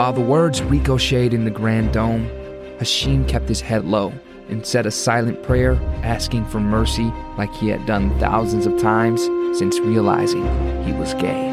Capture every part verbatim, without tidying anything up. While the words ricocheted in the grand dome, Hashim kept his head low and said a silent prayer, asking for mercy like he had done thousands of times since realizing he was gay.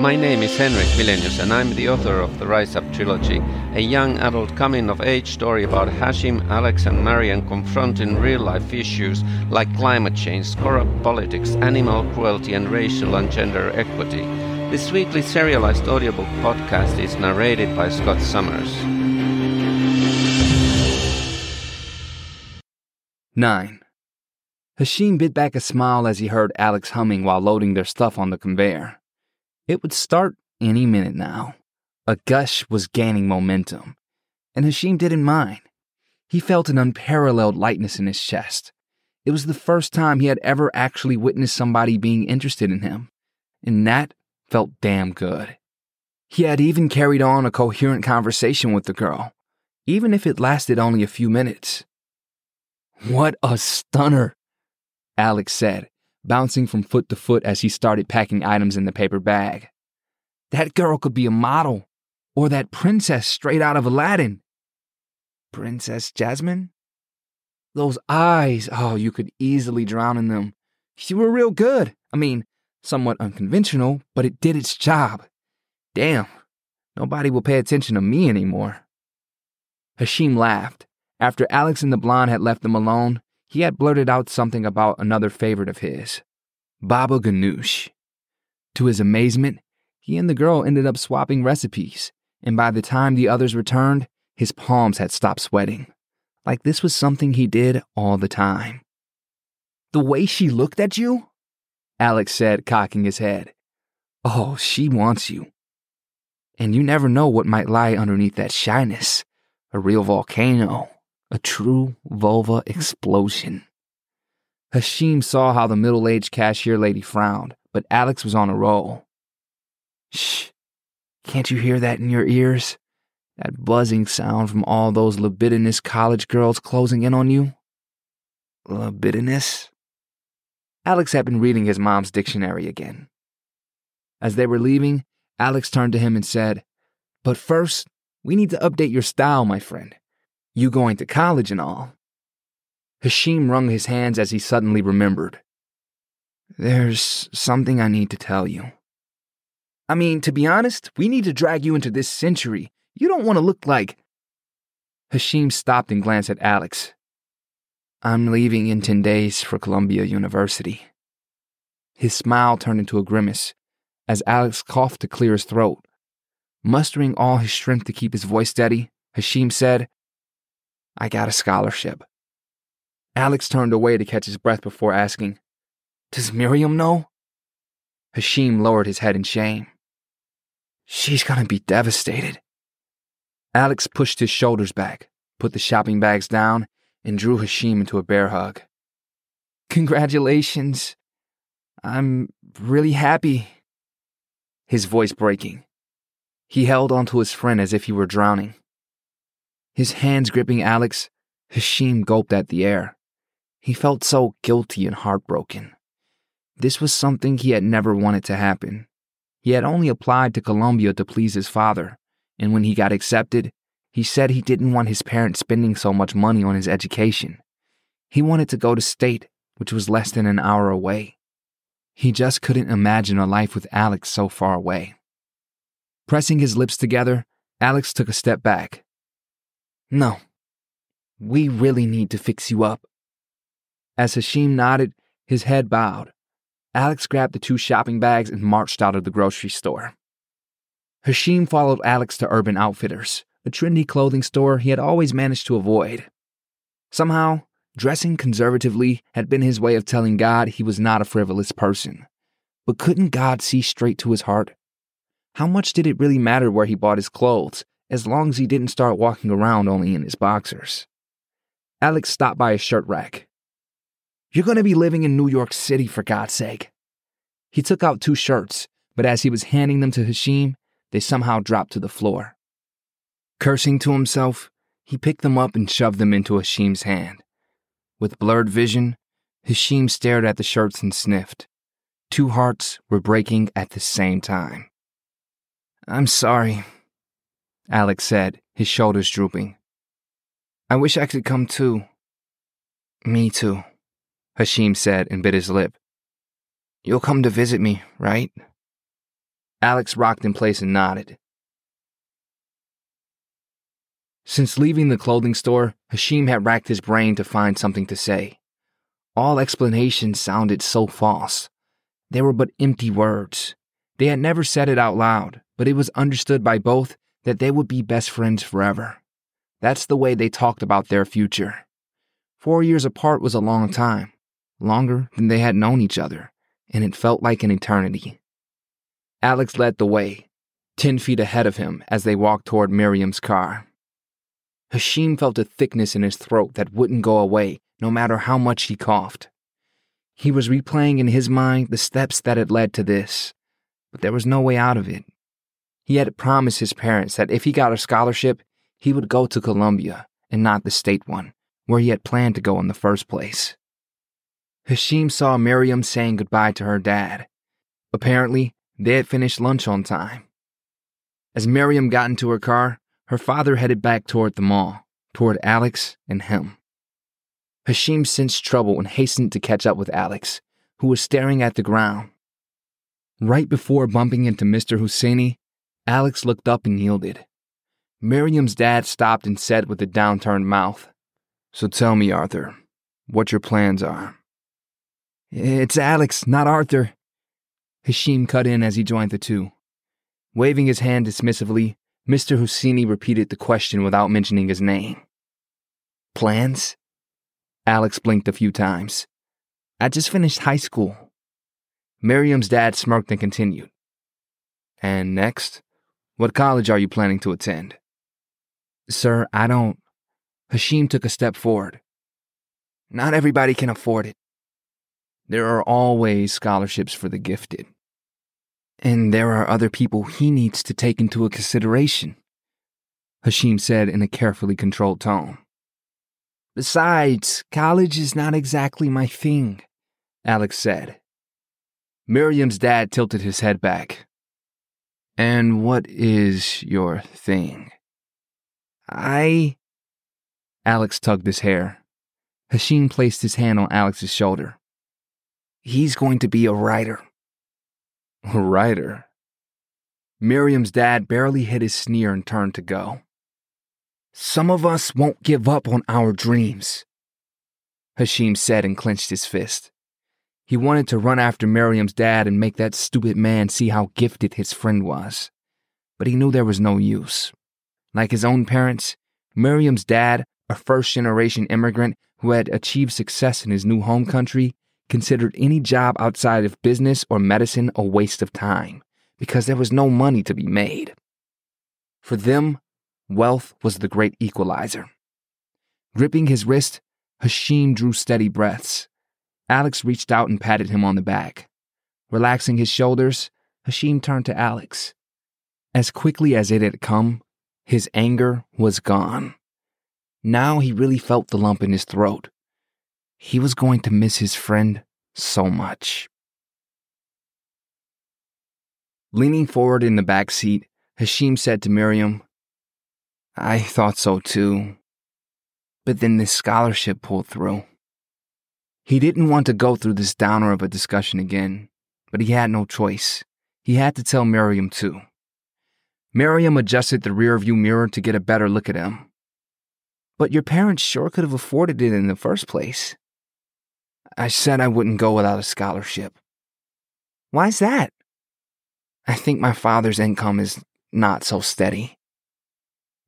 My name is Henrik Wilenius, and I'm the author of The Rise Up Trilogy, a young adult coming-of-age story about Hashim, Alex and Marian confronting real-life issues like climate change, corrupt politics, animal cruelty and racial and gender equity. This weekly serialized audiobook podcast is narrated by Scott Summers. nine. Hashim bit back a smile as he heard Alex humming while loading their stuff on the conveyor. It would start any minute now. A gush was gaining momentum, and Hashim didn't mind. He felt an unparalleled lightness in his chest. It was the first time he had ever actually witnessed somebody being interested in him, and that felt damn good. He had even carried on a coherent conversation with the girl, even if it lasted only a few minutes. "What a stunner," Alex said, bouncing from foot to foot as he started packing items in the paper bag. "That girl could be a model, or that princess straight out of Aladdin." "Princess Jasmine?" "Those eyes, oh, you could easily drown in them. You were real good. I mean, somewhat unconventional, but it did its job. Damn, nobody will pay attention to me anymore." Hashim laughed. After Alex and the blonde had left them alone, he had blurted out something about another favorite of his, Baba Ganoush. To his amazement, he and the girl ended up swapping recipes, and by the time the others returned, his palms had stopped sweating, like this was something he did all the time. "The way she looked at you?" Alex said, cocking his head. "Oh, she wants you. And you never know what might lie underneath that shyness. A real volcano. A true vulva explosion." Hashim saw how the middle-aged cashier lady frowned, but Alex was on a roll. "Shh, can't you hear that in your ears? That buzzing sound from all those libidinous college girls closing in on you?" "Libidinous?" Alex had been reading his mom's dictionary again. As they were leaving, Alex turned to him and said, "But first, we need to update your style, my friend. You going to college and all." Hashim wrung his hands as he suddenly remembered. "There's something I need to tell you. I mean, to be honest, we need to drag you into this century. You don't want to look like..." Hashim stopped and glanced at Alex. "I'm leaving in ten days for Columbia University." His smile turned into a grimace as Alex coughed to clear his throat. Mustering all his strength to keep his voice steady, Hashim said, "I got a scholarship." Alex turned away to catch his breath before asking, "Does Miriam know?" Hashim lowered his head in shame. "She's gonna be devastated." Alex pushed his shoulders back, put the shopping bags down, and drew Hashim into a bear hug. "Congratulations. I'm really happy." His voice breaking. He held onto his friend as if he were drowning. His hands gripping Alex, Hashim gulped at the air. He felt so guilty and heartbroken. This was something he had never wanted to happen. He had only applied to Columbia to please his father, and when he got accepted, he said he didn't want his parents spending so much money on his education. He wanted to go to state, which was less than an hour away. He just couldn't imagine a life with Alex so far away. Pressing his lips together, Alex took a step back. "No, we really need to fix you up." As Hashim nodded, his head bowed. Alex grabbed the two shopping bags and marched out of the grocery store. Hashim followed Alex to Urban Outfitters, a trendy clothing store he had always managed to avoid. Somehow, dressing conservatively had been his way of telling God he was not a frivolous person. But couldn't God see straight to his heart? How much did it really matter where he bought his clothes, as long as he didn't start walking around only in his boxers? Alex stopped by a shirt rack. "You're going to be living in New York City, for God's sake." He took out two shirts, but as he was handing them to Hashim, they somehow dropped to the floor. Cursing to himself, he picked them up and shoved them into Hashim's hand. With blurred vision, Hashim stared at the shirts and sniffed. Two hearts were breaking at the same time. I'm sorry, Alex said, his shoulders drooping. I wish I could come too. Me too, Hashim said and bit his lip. You'll come to visit me, right? Alex rocked in place and nodded. Since leaving the clothing store, Hashim had racked his brain to find something to say. All explanations sounded so false. They were but empty words. They had never said it out loud, but it was understood by both that they would be best friends forever. That's the way they talked about their future. Four years apart was a long time, longer than they had known each other, and it felt like an eternity. Alex led the way, ten feet ahead of him as they walked toward Miriam's car. Hashim felt a thickness in his throat that wouldn't go away, no matter how much he coughed. He was replaying in his mind the steps that had led to this, but there was no way out of it. He had promised his parents that if he got a scholarship, he would go to Columbia, and not the state one, where he had planned to go in the first place. Hashim saw Miriam saying goodbye to her dad. Apparently, they had finished lunch on time. As Miriam got into her car, her father headed back toward the mall, toward Alex and him. Hashim sensed trouble and hastened to catch up with Alex, who was staring at the ground. Right before bumping into Mister Husseini, Alex looked up and yielded. Miriam's dad stopped and said with a downturned mouth, So tell me, Arthur, what your plans are. It's Alex, not Arthur, Hashim cut in as he joined the two. Waving his hand dismissively, Mister Husseini repeated the question without mentioning his name. Plans? Alex blinked a few times. I just finished high school. Miriam's dad smirked and continued. And next? What college are you planning to attend? Sir, I don't... Hashim took a step forward. Not everybody can afford it. There are always scholarships for the gifted. And there are other people he needs to take into consideration, Hashim said in a carefully controlled tone. Besides, college is not exactly my thing, Alex said. Miriam's dad tilted his head back. And what is your thing? I... Alex tugged his hair. Hashim placed his hand on Alex's shoulder. He's going to be a writer. A writer? Miriam's dad barely hid his sneer and turned to go. Some of us won't give up on our dreams, Hashim said and clenched his fist. He wanted to run after Miriam's dad and make that stupid man see how gifted his friend was. But he knew there was no use. Like his own parents, Miriam's dad, a first-generation immigrant who had achieved success in his new home country, considered any job outside of business or medicine a waste of time, because there was no money to be made. For them, wealth was the great equalizer. Gripping his wrist, Hashim drew steady breaths. Alex reached out and patted him on the back. Relaxing his shoulders, Hashim turned to Alex. As quickly as it had come, his anger was gone. Now he really felt the lump in his throat. He was going to miss his friend so much. Leaning forward in the back seat, Hashim said to Miriam, I thought so too, but then this scholarship pulled through. He didn't want to go through this downer of a discussion again, but he had no choice. He had to tell Miriam too. Miriam adjusted the rearview mirror to get a better look at him. But your parents sure could have afforded it in the first place. I said I wouldn't go without a scholarship. Why's that? I think my father's income is not so steady.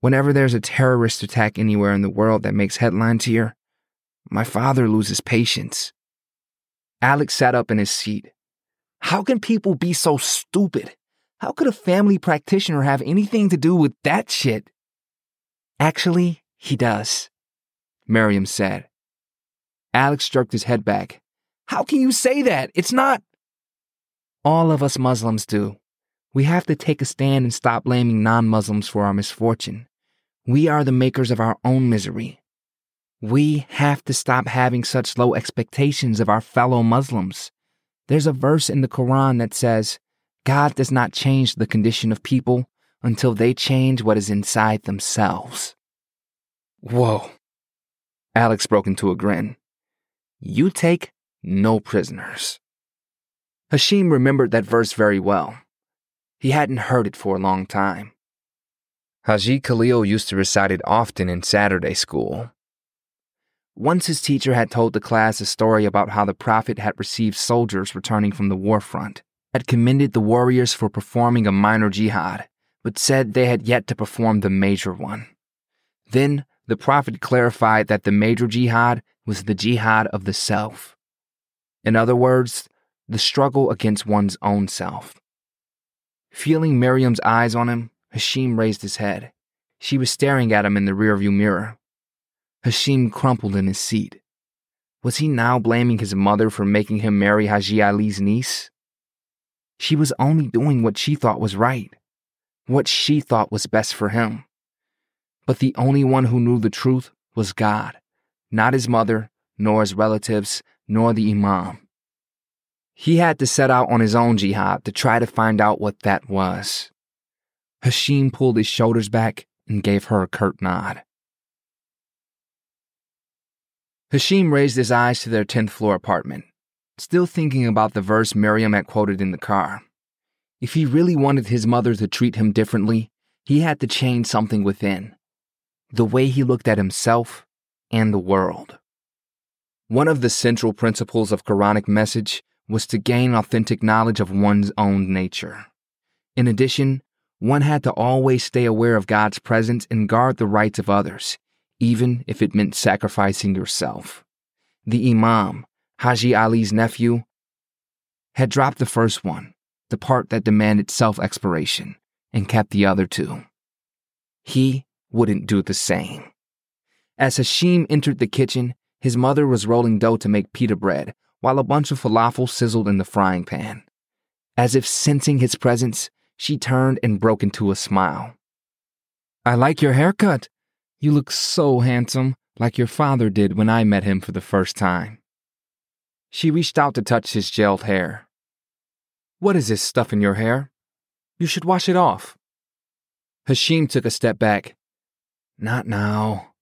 Whenever there's a terrorist attack anywhere in the world that makes headlines here, my father loses patience. Alex sat up in his seat. How can people be so stupid? How could a family practitioner have anything to do with that shit? Actually, he does, Miriam said. Alex jerked his head back. How can you say that? It's not... All of us Muslims do. We have to take a stand and stop blaming non-Muslims for our misfortune. We are the makers of our own misery. We have to stop having such low expectations of our fellow Muslims. There's a verse in the Quran that says, God does not change the condition of people until they change what is inside themselves. Whoa. Alex broke into a grin. You take no prisoners. Hashim remembered that verse very well. He hadn't heard it for a long time. Haji Khalil used to recite it often in Saturday school. Once his teacher had told the class a story about how the prophet had received soldiers returning from the war front, had commended the warriors for performing a minor jihad, but said they had yet to perform the major one. Then the prophet clarified that the major jihad was the jihad of the self. In other words, the struggle against one's own self. Feeling Miriam's eyes on him, Hashim raised his head. She was staring at him in the rearview mirror. Hashim crumpled in his seat. Was he now blaming his mother for making him marry Haji Ali's niece? She was only doing what she thought was right, what she thought was best for him. But the only one who knew the truth was God, not his mother, nor his relatives, nor the imam. He had to set out on his own jihad to try to find out what that was. Hashim pulled his shoulders back and gave her a curt nod. Hashim raised his eyes to their tenth floor apartment, still thinking about the verse Miriam had quoted in the car. If he really wanted his mother to treat him differently, he had to change something within, the way he looked at himself and the world. One of the central principles of Quranic message was to gain authentic knowledge of one's own nature. In addition, one had to always stay aware of God's presence and guard the rights of others, even if it meant sacrificing yourself. The Imam, Haji Ali's nephew, had dropped the first one, the part that demanded self-exploration, and kept the other two. He wouldn't do the same. As Hashim entered the kitchen, his mother was rolling dough to make pita bread, while a bunch of falafel sizzled in the frying pan. As if sensing his presence, she turned and broke into a smile. "I like your haircut. You look so handsome, like your father did when I met him for the first time." She reached out to touch his gelled hair. "What is this stuff in your hair? You should wash it off." Hashim took a step back. "Not now."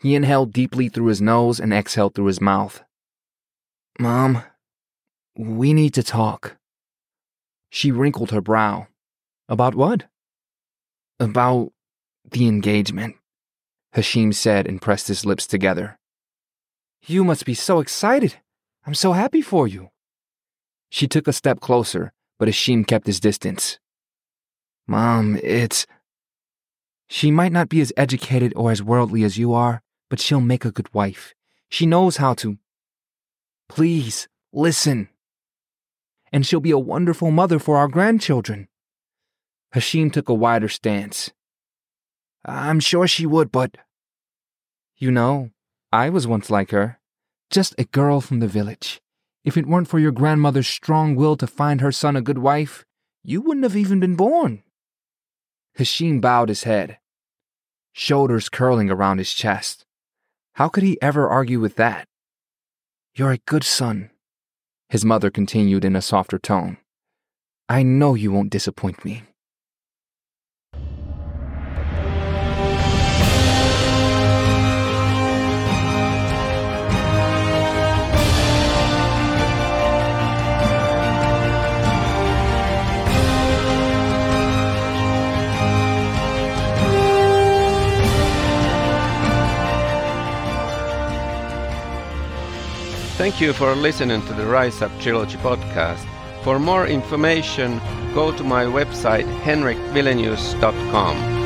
He inhaled deeply through his nose and exhaled through his mouth. "Mom, we need to talk." She wrinkled her brow. "About what?" "About the engagement," Hashim said and pressed his lips together. "You must be so excited. I'm so happy for you." She took a step closer, but Hashim kept his distance. "Mom, it's..." "She might not be as educated or as worldly as you are, but she'll make a good wife. She knows how to..." "Please, listen." "And she'll be a wonderful mother for our grandchildren." Hashim took a wider stance. "I'm sure she would, but..." "You know, I was once like her. Just a girl from the village. If it weren't for your grandmother's strong will to find her son a good wife, you wouldn't have even been born." Hashim bowed his head, shoulders curling around his chest. How could he ever argue with that? "You're a good son," his mother continued in a softer tone. "I know you won't disappoint me." Thank you for listening to the Rise Up Trilogy podcast. For more information, go to my website henrik wilenius dot com.